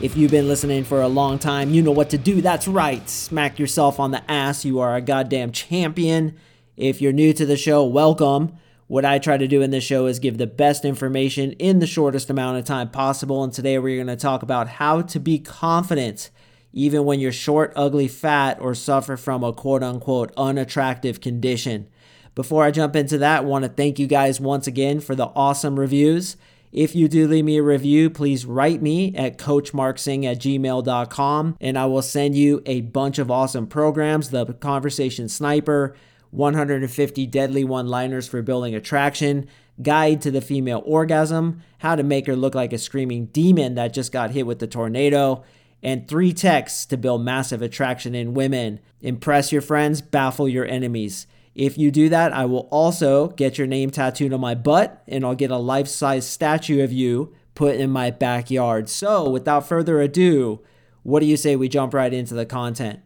If you've been listening for a long time, you know what to do. That's right. Smack yourself on the ass. You are a goddamn champion. If you're new to the show, welcome. What I try to do in this show is give the best information in the shortest amount of time possible. And today we're going to talk about how to be confident, even when you're short, ugly, fat, or suffer from a quote-unquote unattractive condition. Before I jump into that, I want to thank you guys once again for the awesome reviews. If you do leave me a review, please write me at CoachMarkSing@Gmail.com, and I will send you a bunch of awesome programs: The Conversation Sniper, 150 Deadly One-Liners for Building Attraction, Guide to the Female Orgasm, How to Make Her Look Like a Screaming Demon That Just Got Hit with the Tornado, and 3 Texts to Build Massive Attraction in Women. Impress your friends, baffle your enemies. If you do that, I will also get your name tattooed on my butt, and I'll get a life-size statue of you put in my backyard. So without further ado, what do you say we jump right into the content?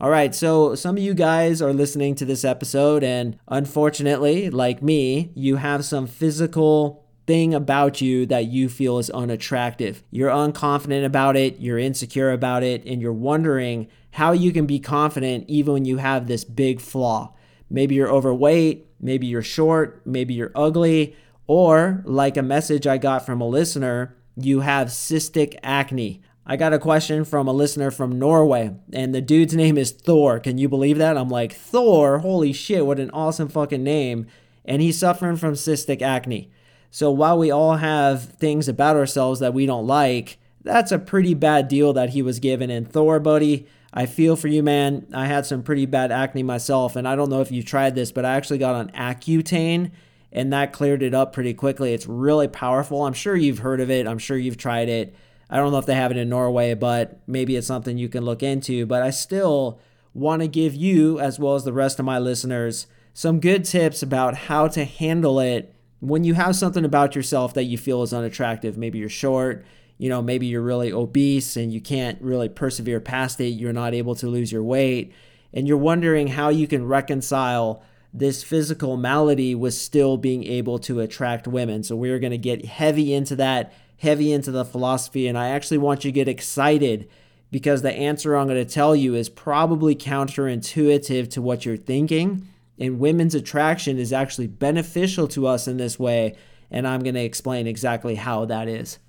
All right, so some of you guys are listening to this episode, and unfortunately, like me, you have some physical thing about you that you feel is unattractive. You're unconfident about it, you're insecure about it, and you're wondering how you can be confident even when you have this big flaw. Maybe you're overweight, maybe you're short, maybe you're ugly, or like a message I got from a listener, you have cystic acne. I got a question from a listener from Norway, and the dude's name is Thor. Can you believe that? I'm like, Thor? Holy shit, what an awesome fucking name. And he's suffering from cystic acne. So while we all have things about ourselves that we don't like, that's a pretty bad deal that he was given. And Thor, buddy, I feel for you, man. I had some pretty bad acne myself, and I don't know if you tried this, but I actually got on Accutane, and that cleared it up pretty quickly. It's really powerful. I'm sure you've heard of it. I'm sure you've tried it. I don't know if they have it in Norway, but maybe it's something you can look into. But I still want to give you, as well as the rest of my listeners, some good tips about how to handle it when you have something about yourself that you feel is unattractive. Maybe you're short. You know, maybe you're really obese and you can't really persevere past it. You're not able to lose your weight. And you're wondering how you can reconcile this physical malady with still being able to attract women. So we're going to get heavy into that, heavy into the philosophy. And I actually want you to get excited because the answer I'm going to tell you is probably counterintuitive to what you're thinking. And women's attraction is actually beneficial to us in this way. And I'm going to explain exactly how that is.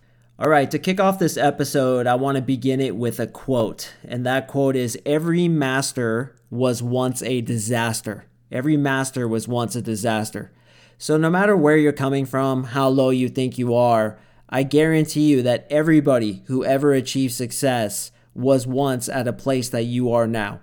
All right, to kick off this episode, I want to begin it with a quote. And that quote is, every master was once a disaster. Every master was once a disaster. So no matter where you're coming from, how low you think you are, I guarantee you that everybody who ever achieved success was once at a place that you are now.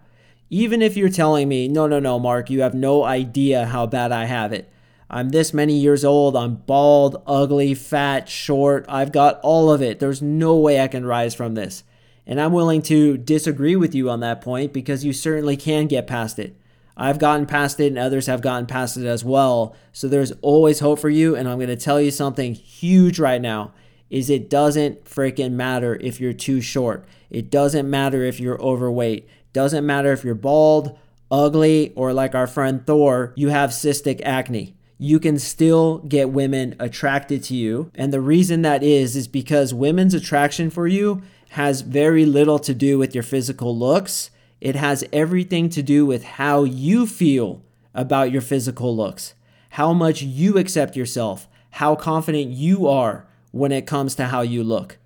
Even if you're telling me, no, Mark, you have no idea how bad I have it. I'm this many years old, I'm bald, ugly, fat, short, I've got all of it. There's no way I can rise from this. And I'm willing to disagree with you on that point because you certainly can get past it. I've gotten past it and others have gotten past it as well. So there's always hope for you, and I'm going to tell you something huge right now is it doesn't freaking matter if you're too short. It doesn't matter if you're overweight. Doesn't matter if you're bald, ugly, or like our friend Thor, you have cystic acne. You can still get women attracted to you. And the reason that is because women's attraction for you has very little to do with your physical looks. It has everything to do with how you feel about your physical looks, how much you accept yourself, how confident you are when it comes to how you look.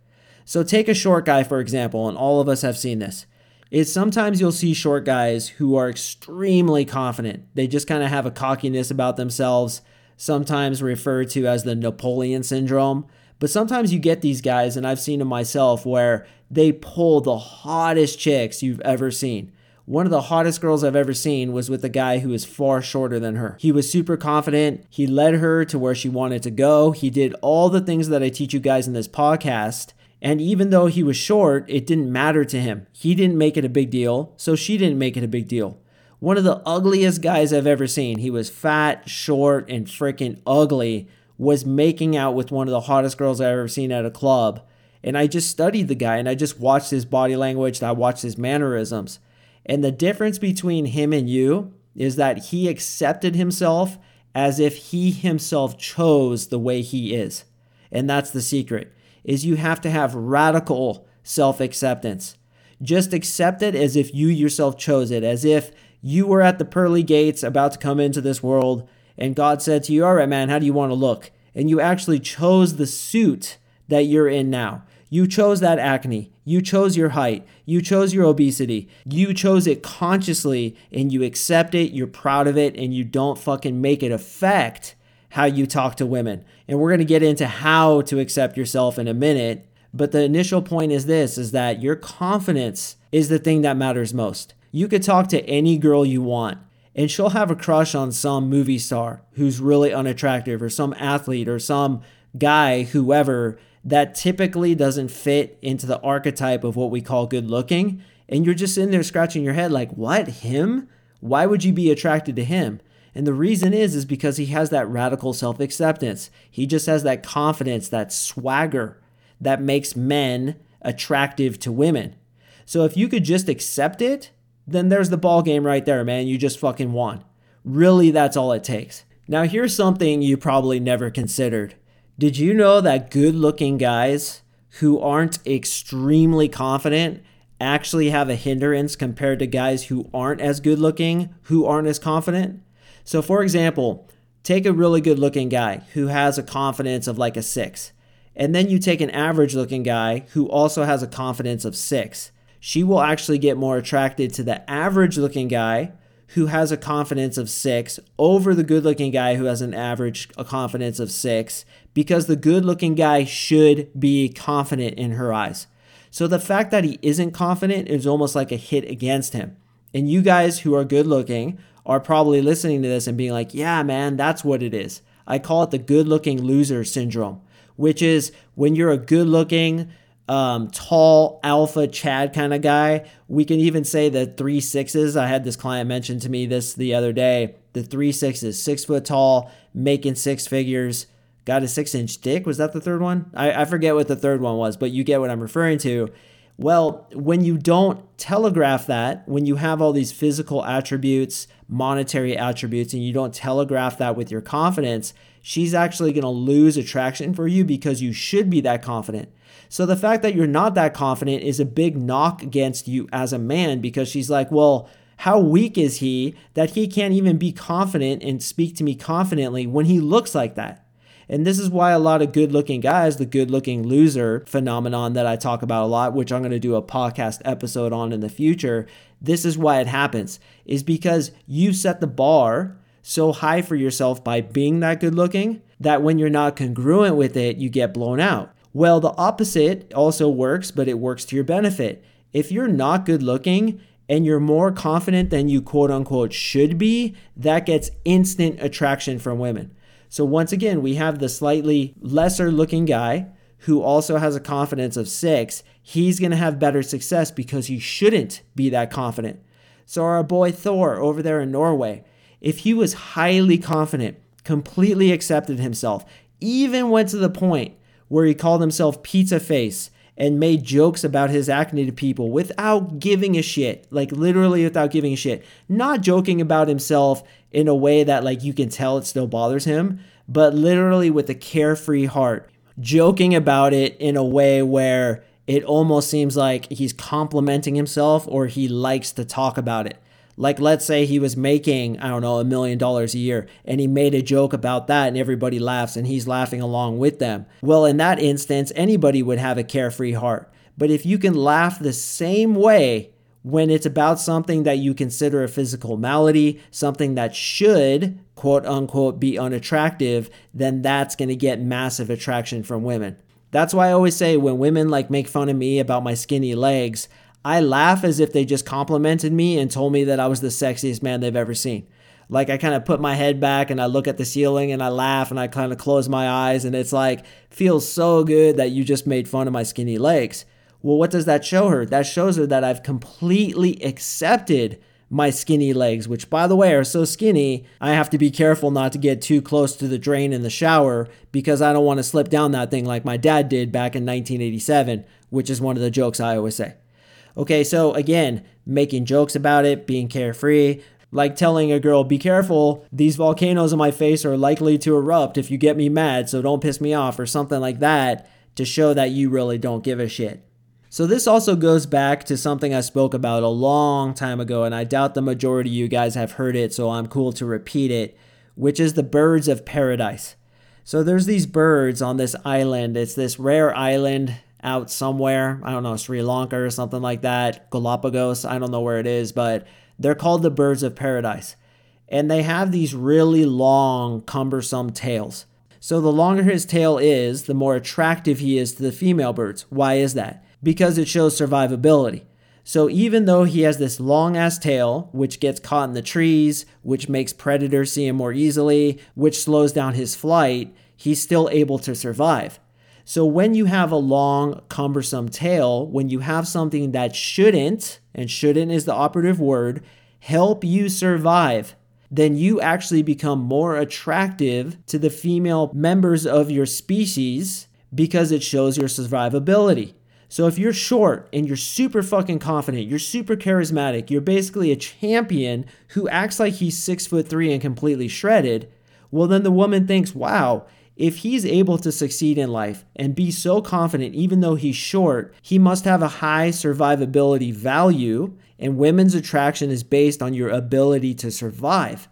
So take a short guy, for example, and all of us have seen this. Is sometimes you'll see short guys who are extremely confident. They just kind of have a cockiness about themselves, sometimes referred to as the Napoleon syndrome. But sometimes you get these guys, and I've seen them myself, where they pull the hottest chicks you've ever seen. One of the hottest girls I've ever seen was with a guy who is far shorter than her. He was super confident. He led her to where she wanted to go. He did all the things that I teach you guys in this podcast. And even though he was short, it didn't matter to him. He didn't make it a big deal, so she didn't make it a big deal. one of the ugliest guys I've ever seen. He was fat, short, and freaking ugly, was making out with one of the hottest girls I've ever seen at a club. And I just studied the guy, and I just watched his body language, and I watched his mannerisms. And the difference between him and you is that he accepted himself as if he himself chose the way he is. And that's the secret, is you have to have radical self-acceptance. Just accept it as if you yourself chose it, as if you were at the pearly gates about to come into this world, and God said to you, all right, man, how do you want to look? And you actually chose the suit that you're in now. You chose that acne. You chose your height. You chose your obesity. You chose it consciously, and you accept it. You're proud of it, and you don't fucking make it affect how you talk to women. And we're going to get into how to accept yourself in a minute. But the initial point is this, is that your confidence is the thing that matters most. You could talk to any girl you want, and she'll have a crush on some movie star who's really unattractive, or some athlete, or some guy, whoever, that typically doesn't fit into the archetype of what we call good looking. And you're just in there scratching your head like, what, him? Why would you be attracted to him? And the reason is because he has that radical self-acceptance. He just has that confidence, that swagger that makes men attractive to women. So if you could just accept it, then there's the ball game right there, man. You just fucking won. Really, that's all it takes. Now, here's something you probably never considered. Did you know that good-looking guys who aren't extremely confident actually have a hindrance compared to guys who aren't as good-looking, who aren't as confident? So, for example, take a really good-looking guy who has a confidence of like a 6, and then you take an average-looking guy who also has a confidence of 6. She will actually get more attracted to the average-looking guy who has a confidence of 6 over the good-looking guy who has a confidence of 6, because the good-looking guy should be confident in her eyes. So the fact that he isn't confident is almost like a hit against him. And you guys who are good-looking are probably listening to this and being like, yeah, man, that's what it is. I call it the good-looking loser syndrome, which is when you're a good-looking, tall alpha Chad kind of guy. We can even say the 3'6". I had this client mention to me this the other day. The 3'6", 6 foot tall, making six figures, got a 6-inch dick. Was that the third one? I forget what the third one was, but you get what I'm referring to. Well, when you don't telegraph that, when you have all these physical attributes, monetary attributes, and you don't telegraph that with your confidence, she's actually going to lose attraction for you because you should be that confident. So the fact that you're not that confident is a big knock against you as a man, because she's like, well, how weak is he that he can't even be confident and speak to me confidently when he looks like that? And this is why a lot of good-looking guys, the good-looking loser phenomenon that I talk about a lot, which I'm going to do a podcast episode on in the future, this is why it happens, is because you set the bar so high for yourself by being that good-looking that when you're not congruent with it, you get blown out. Well, the opposite also works, but it works to your benefit. If you're not good looking and you're more confident than you quote unquote should be, that gets instant attraction from women. So once again, we have the slightly lesser looking guy who also has a confidence of 6. He's going to have better success because he shouldn't be that confident. So our boy Thor over there in Norway, if he was highly confident, completely accepted himself, even went to the point where he called himself Pizza Face and made jokes about his acne to people without giving a shit, like literally without giving a shit, not joking about himself in a way that like you can tell it still bothers him, but literally with a carefree heart, joking about it in a way where it almost seems like he's complimenting himself or he likes to talk about it. Like, let's say he was making, I don't know, $1 million a year, and he made a joke about that and everybody laughs and he's laughing along with them. Well, in that instance, anybody would have a carefree heart. But if you can laugh the same way when it's about something that you consider a physical malady, something that should, quote unquote, be unattractive, then that's going to get massive attraction from women. That's why I always say when women like make fun of me about my skinny legs, I laugh as if they just complimented me and told me that I was the sexiest man they've ever seen. Like I kind of put my head back and I look at the ceiling and I laugh and I kind of close my eyes and it's like, feels so good that you just made fun of my skinny legs. Well, what does that show her? That shows her that I've completely accepted my skinny legs, which by the way are so skinny, I have to be careful not to get too close to the drain in the shower because I don't want to slip down that thing like my dad did back in 1987, which is one of the jokes I always say. Okay, so again, making jokes about it, being carefree, like telling a girl, be careful, these volcanoes on my face are likely to erupt if you get me mad, so don't piss me off, or something like that, to show that you really don't give a shit. So this also goes back to something I spoke about a long time ago, and I doubt the majority of you guys have heard it, so I'm cool to repeat it, which is the birds of paradise. So there's these birds on this island. It's this rare island out somewhere, I don't know, Sri Lanka or something like that, Galapagos, I don't know where it is, but they're called the birds of paradise. And they have these really long, cumbersome tails. So the longer his tail is, the more attractive he is to the female birds. Why is that? Because it shows survivability. So even though he has this long-ass tail, which gets caught in the trees, which makes predators see him more easily, which slows down his flight, he's still able to survive. So when you have a long, cumbersome tail, when you have something that shouldn't, and shouldn't is the operative word, help you survive, then you actually become more attractive to the female members of your species because it shows your survivability. So if you're short and you're super fucking confident, you're super charismatic, you're basically a champion who acts like he's 6'3" and completely shredded, well then the woman thinks, wow, if he's able to succeed in life and be so confident, even though he's short, he must have a high survivability value, and women's attraction is based on your ability to survive.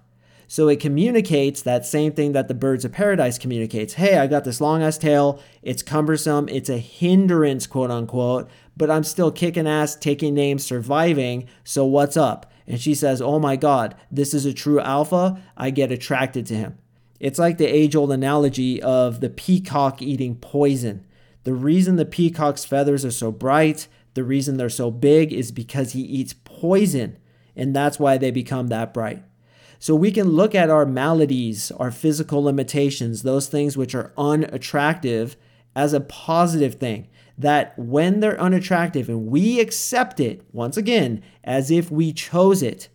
So it communicates that same thing that the birds of paradise communicates. Hey, I got this long ass tail. It's cumbersome. It's a hindrance, quote unquote, but I'm still kicking ass, taking names, surviving. So what's up? And she says, oh my God, this is a true alpha. I get attracted to him. It's like the age-old analogy of the peacock eating poison. The reason the peacock's feathers are so bright, the reason they're so big is because he eats poison, and that's why they become that bright. So we can look at our maladies, our physical limitations, those things which are unattractive, as a positive thing, that when they're unattractive and we accept it, once again, as if we chose it,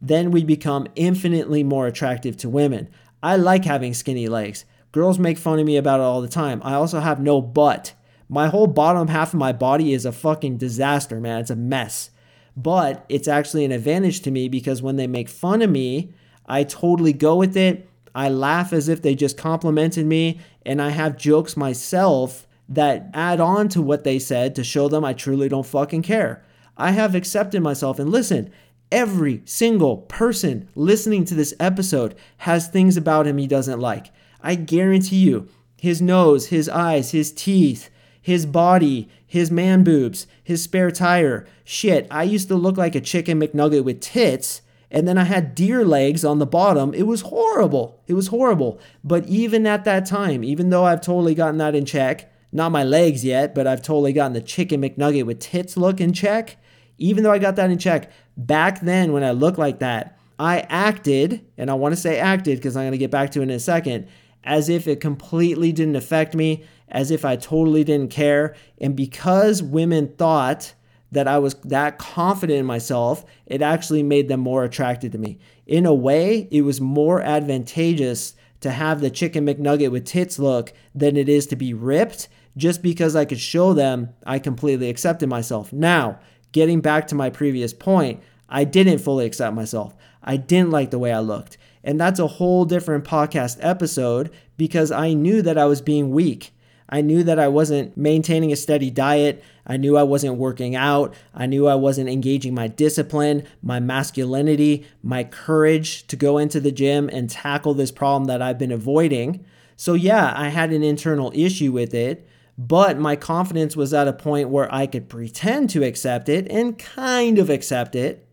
then we become infinitely more attractive to women. I like having skinny legs. Girls make fun of me about it all the time. I also have no butt. My whole bottom half of my body is a fucking disaster, man. It's a mess. But it's actually an advantage to me because when they make fun of me, I totally go with it. I laugh as if they just complimented me, and I have jokes myself that add on to what they said to show them I truly don't fucking care. I have accepted myself, and listen, every single person listening to this episode has things about him he doesn't like. I guarantee you, his nose, his eyes, his teeth, his body, his man boobs, his spare tire. Shit, I used to look like a chicken McNugget with tits, and then I had deer legs on the bottom. It was horrible. It was horrible. But even at that time, even though I've totally gotten that in check, not my legs yet, but I've totally gotten the chicken McNugget with tits look in check, even though I got that in check, back then when I looked like that, I acted, and I want to say acted because I'm going to get back to it in a second, as if it completely didn't affect me, as if I totally didn't care. And because women thought that I was that confident in myself, it actually made them more attracted to me. In a way, it was more advantageous to have the chicken McNugget with tits look than it is to be ripped, just because I could show them I completely accepted myself. Now, getting back to my previous point, I didn't fully accept myself. I didn't like the way I looked. And that's a whole different podcast episode because I knew that I was being weak. I knew that I wasn't maintaining a steady diet. I knew I wasn't working out. I knew I wasn't engaging my discipline, my masculinity, my courage to go into the gym and tackle this problem that I've been avoiding. So yeah, I had an internal issue with it. But my confidence was at a point where I could pretend to accept it and kind of accept it.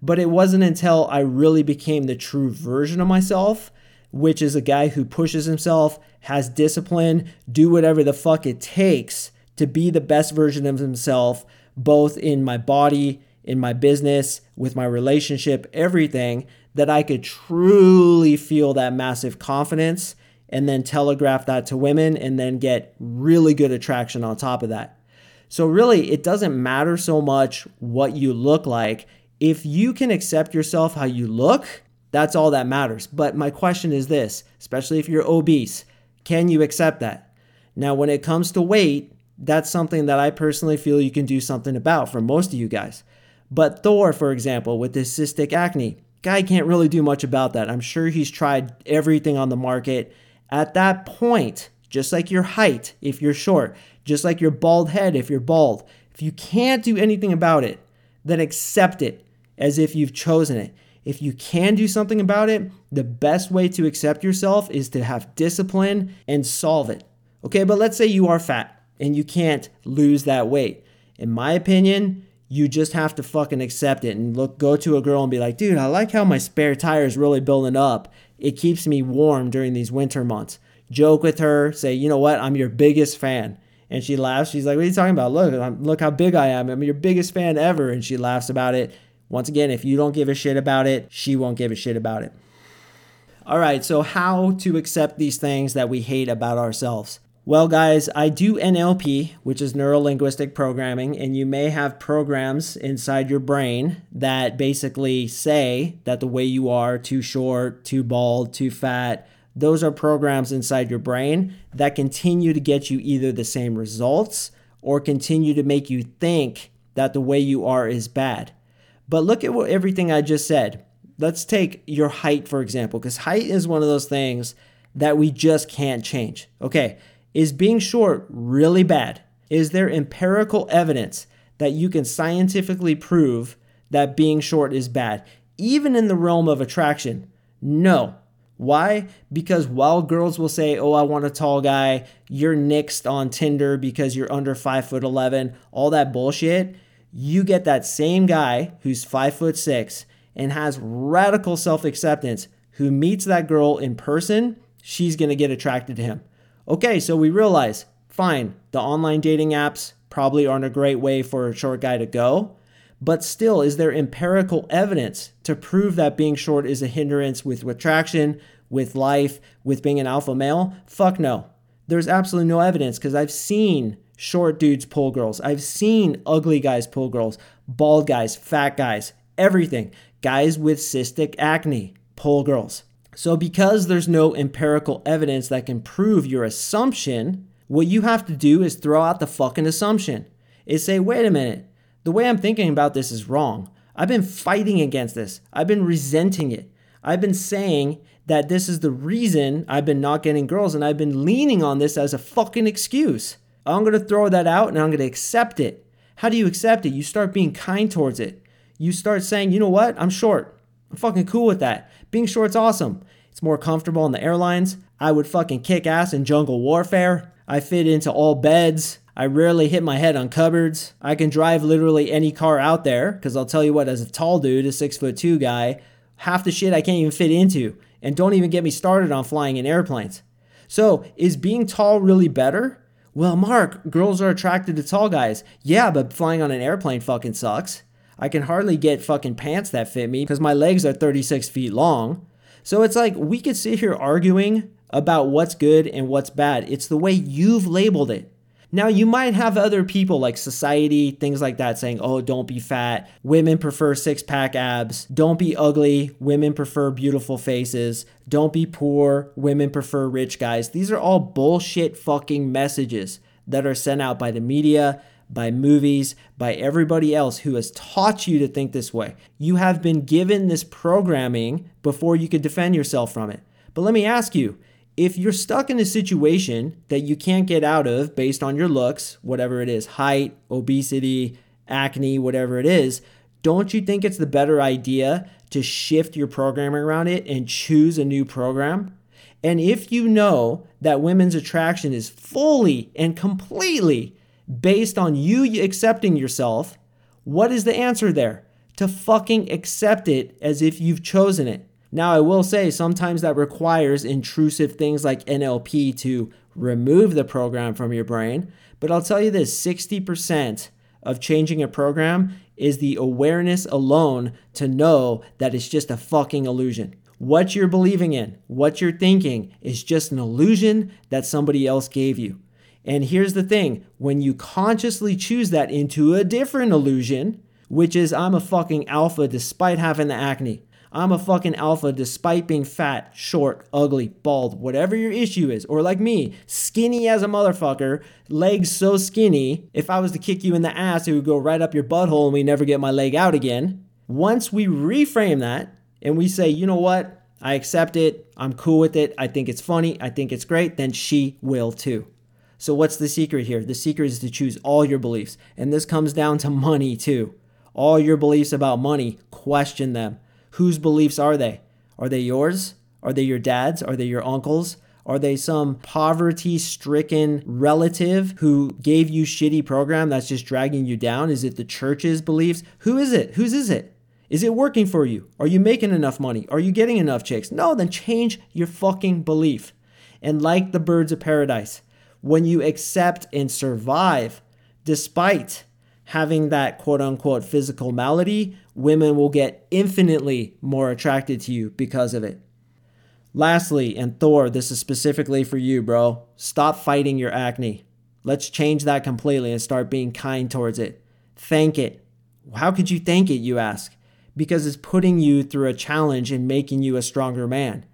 But it wasn't until I really became the true version of myself, which is a guy who pushes himself, has discipline, do whatever the fuck it takes to be the best version of himself, both in my body, in my business, with my relationship, everything, that I could truly feel that massive confidence and then telegraph that to women and then get really good attraction on top of that. So really, it doesn't matter so much what you look like. If you can accept yourself how you look, that's all that matters. But my question is this, especially if you're obese, can you accept that? Now, when it comes to weight, that's something that I personally feel you can do something about for most of you guys. But Thor, for example, with his cystic acne, guy can't really do much about that. I'm sure he's tried everything on the market. At that point, just like your height, if you're short, just like your bald head, if you're bald, if you can't do anything about it, then accept it as if you've chosen it. If you can do something about it, the best way to accept yourself is to have discipline and solve it. Okay, but let's say you are fat and you can't lose that weight. In my opinion, you just have to fucking accept it and look, go to a girl and be like, dude, I like how my spare tire is really building up. It keeps me warm during these winter months. Joke with her, say, you know what, I'm your biggest fan. And she laughs. She's like, what are you talking about? Look how big I am. I'm your biggest fan ever. And she laughs about it. Once again, if you don't give a shit about it, she won't give a shit about it. All right, so how to accept these things that we hate about ourselves. Well, guys, I do NLP, which is neuro-linguistic programming, and you may have programs inside your brain that basically say that the way you are, too short, too bald, too fat, those are programs inside your brain that continue to get you either the same results or continue to make you think that the way you are is bad. But look at everything I just said. Let's take your height, for example, because height is one of those things that we just can't change. Okay, is being short really bad? Is there empirical evidence that you can scientifically prove that being short is bad? Even in the realm of attraction, no. Why? Because while girls will say, oh, I want a tall guy, you're nixed on Tinder because you're under 5'11", all that bullshit, you get that same guy who's 5'6" and has radical self-acceptance who meets that girl in person, she's going to get attracted to him. Okay, so we realize, fine, the online dating apps probably aren't a great way for a short guy to go. But still, is there empirical evidence to prove that being short is a hindrance with attraction, with life, with being an alpha male? Fuck no. There's absolutely no evidence because I've seen short dudes pull girls. I've seen ugly guys pull girls, bald guys, fat guys, everything. Guys with cystic acne pull girls. So because there's no empirical evidence that can prove your assumption, what you have to do is throw out the fucking assumption. Is say, wait a minute. The way I'm thinking about this is wrong. I've been fighting against this. I've been resenting it. I've been saying that this is the reason I've been not getting girls and I've been leaning on this as a fucking excuse. I'm going to throw that out and I'm going to accept it. How do you accept it? You start being kind towards it. You start saying, you know what? I'm short. I'm fucking cool with that. Being short's awesome. It's more comfortable on the airlines. I would fucking kick ass in jungle warfare. I fit into all beds. I rarely hit my head on cupboards. I can drive literally any car out there because I'll tell you what, as a tall dude, a 6'2" guy, half the shit I can't even fit into. And don't even get me started on flying in airplanes. So is being tall really better? Well, Mark, girls are attracted to tall guys. Yeah, but flying on an airplane fucking sucks. I can hardly get fucking pants that fit me because my legs are 36 feet long. So it's like we could sit here arguing about what's good and what's bad. It's the way you've labeled it. Now, you might have other people like society, things like that saying, oh, don't be fat. Women prefer 6-pack abs. Don't be ugly. Women prefer beautiful faces. Don't be poor. Women prefer rich guys. These are all bullshit fucking messages that are sent out by the media, by movies, by everybody else who has taught you to think this way. You have been given this programming before you could defend yourself from it. But let me ask you, if you're stuck in a situation that you can't get out of based on your looks, whatever it is, height, obesity, acne, whatever it is, don't you think it's the better idea to shift your programming around it and choose a new program? And if you know that women's attraction is fully and completely based on you accepting yourself, what is the answer there? To fucking accept it as if you've chosen it. Now, I will say sometimes that requires intrusive things like NLP to remove the program from your brain. But I'll tell you this, 60% of changing a program is the awareness alone to know that it's just a fucking illusion. What you're believing in, what you're thinking is just an illusion that somebody else gave you. And here's the thing, when you consciously choose that into a different illusion, which is I'm a fucking alpha despite having the acne. I'm a fucking alpha despite being fat, short, ugly, bald, whatever your issue is. Or like me, skinny as a motherfucker, legs so skinny, if I was to kick you in the ass, it would go right up your butthole and we never get my leg out again. Once we reframe that and we say, you know what, I accept it, I'm cool with it, I think it's funny, I think it's great, then she will too. So what's the secret here? The secret is to choose all your beliefs. And this comes down to money too. All your beliefs about money, question them. Whose beliefs are they? Are they yours? Are they your dad's? Are they your uncle's? Are they some poverty-stricken relative who gave you shitty program that's just dragging you down? Is it the church's beliefs? Who is it? Whose is it? Is it working for you? Are you making enough money? Are you getting enough chicks? No, then change your fucking belief. And like the birds of paradise, when you accept and survive, despite having that quote-unquote physical malady, women will get infinitely more attracted to you because of it. Lastly, and Thor, this is specifically for you, bro. Stop fighting your acne. Let's change that completely and start being kind towards it. Thank it. How could you thank it, you ask? Because it's putting you through a challenge and making you a stronger man.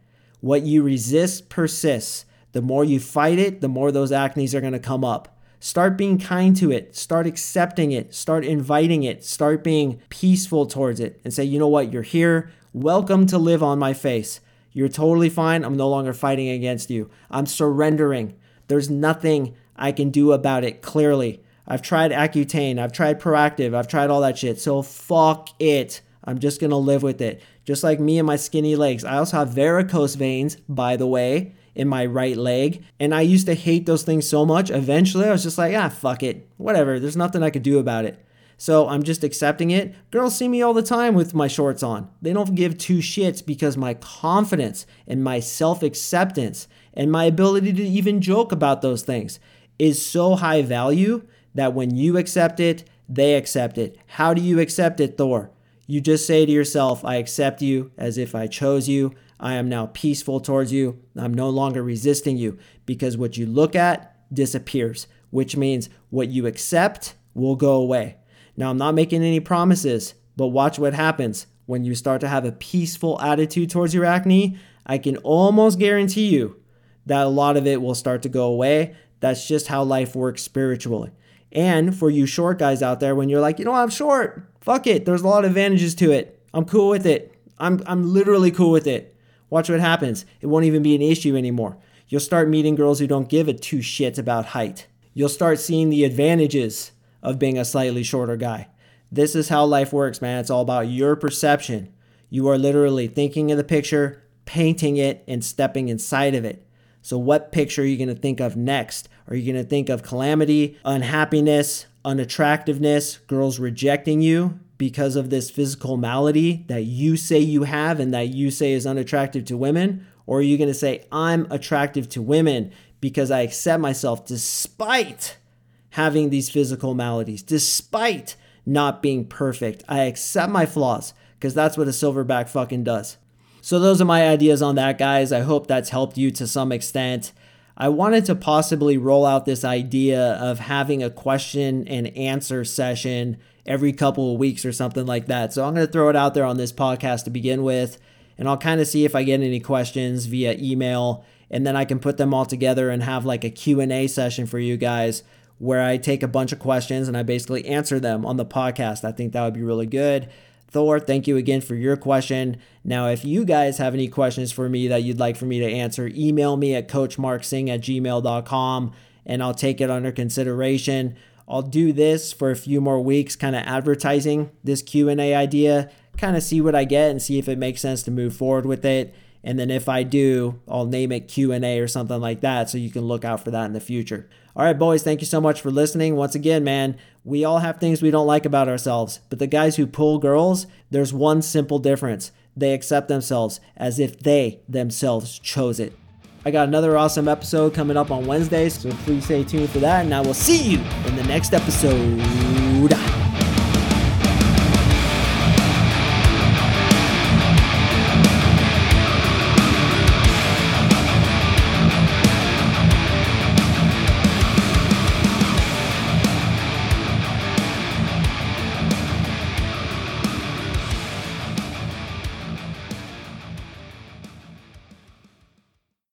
What you resist persists. The more you fight it, the more those acnes are going to come up. Start being kind to it. Start accepting it. Start inviting it. Start being peaceful towards it and say, you know what? You're here. Welcome to live on my face. You're totally fine. I'm no longer fighting against you. I'm surrendering. There's nothing I can do about it, clearly. I've tried Accutane. I've tried Proactive. I've tried all that shit. So fuck it. I'm just going to live with it. Just like me and my skinny legs. I also have varicose veins, by the way, in my right leg. And I used to hate those things so much. Eventually, I was just like, fuck it. Whatever. There's nothing I could do about it. So I'm just accepting it. Girls see me all the time with my shorts on. They don't give two shits because my confidence and my self-acceptance and my ability to even joke about those things is so high value that when you accept it, they accept it. How do you accept it, Thor? You just say to yourself, I accept you as if I chose you. I am now peaceful towards you. I'm no longer resisting you, because what you look at disappears, which means what you accept will go away. Now, I'm not making any promises, but watch what happens. When you start to have a peaceful attitude towards your acne, I can almost guarantee you that a lot of it will start to go away. That's just how life works spiritually. And for you short guys out there, when you're like, you know, I'm short, fuck it. There's a lot of advantages to it. I'm cool with it. I'm literally cool with it. Watch what happens. It won't even be an issue anymore. You'll start meeting girls who don't give a two shits about height. You'll start seeing the advantages of being a slightly shorter guy. This is how life works, man. It's all about your perception. You are literally thinking of the picture, painting it, and stepping inside of it. So what picture are you going to think of next? Are you going to think of calamity, unhappiness, unattractiveness, girls rejecting you because of this physical malady that you say you have and that you say is unattractive to women? Or are you going to say, I'm attractive to women because I accept myself despite having these physical maladies, despite not being perfect? I accept my flaws, because that's what a silverback fucking does. So those are my ideas on that, guys. I hope that's helped you to some extent. I wanted to possibly roll out this idea of having a question and answer session every couple of weeks or something like that. So I'm going to throw it out there on this podcast to begin with, and I'll kind of see if I get any questions via email, and then I can put them all together and have like a Q&A session for you guys where I take a bunch of questions and I basically answer them on the podcast. I think that would be really good. Thor, thank you again for your question. Now, if you guys have any questions for me that you'd like for me to answer, email me at CoachMarkSing@Gmail.com and I'll take it under consideration. I'll do this for a few more weeks, kind of advertising this Q&A idea, kind of see what I get and see if it makes sense to move forward with it. And then if I do, I'll name it Q&A or something like that, so you can look out for that in the future. All right, boys, thank you so much for listening. Once again, man, we all have things we don't like about ourselves, but the guys who pull girls, there's one simple difference. They accept themselves as if they themselves chose it. I got another awesome episode coming up on Wednesdays, so please stay tuned for that, and I will see you in the next episode.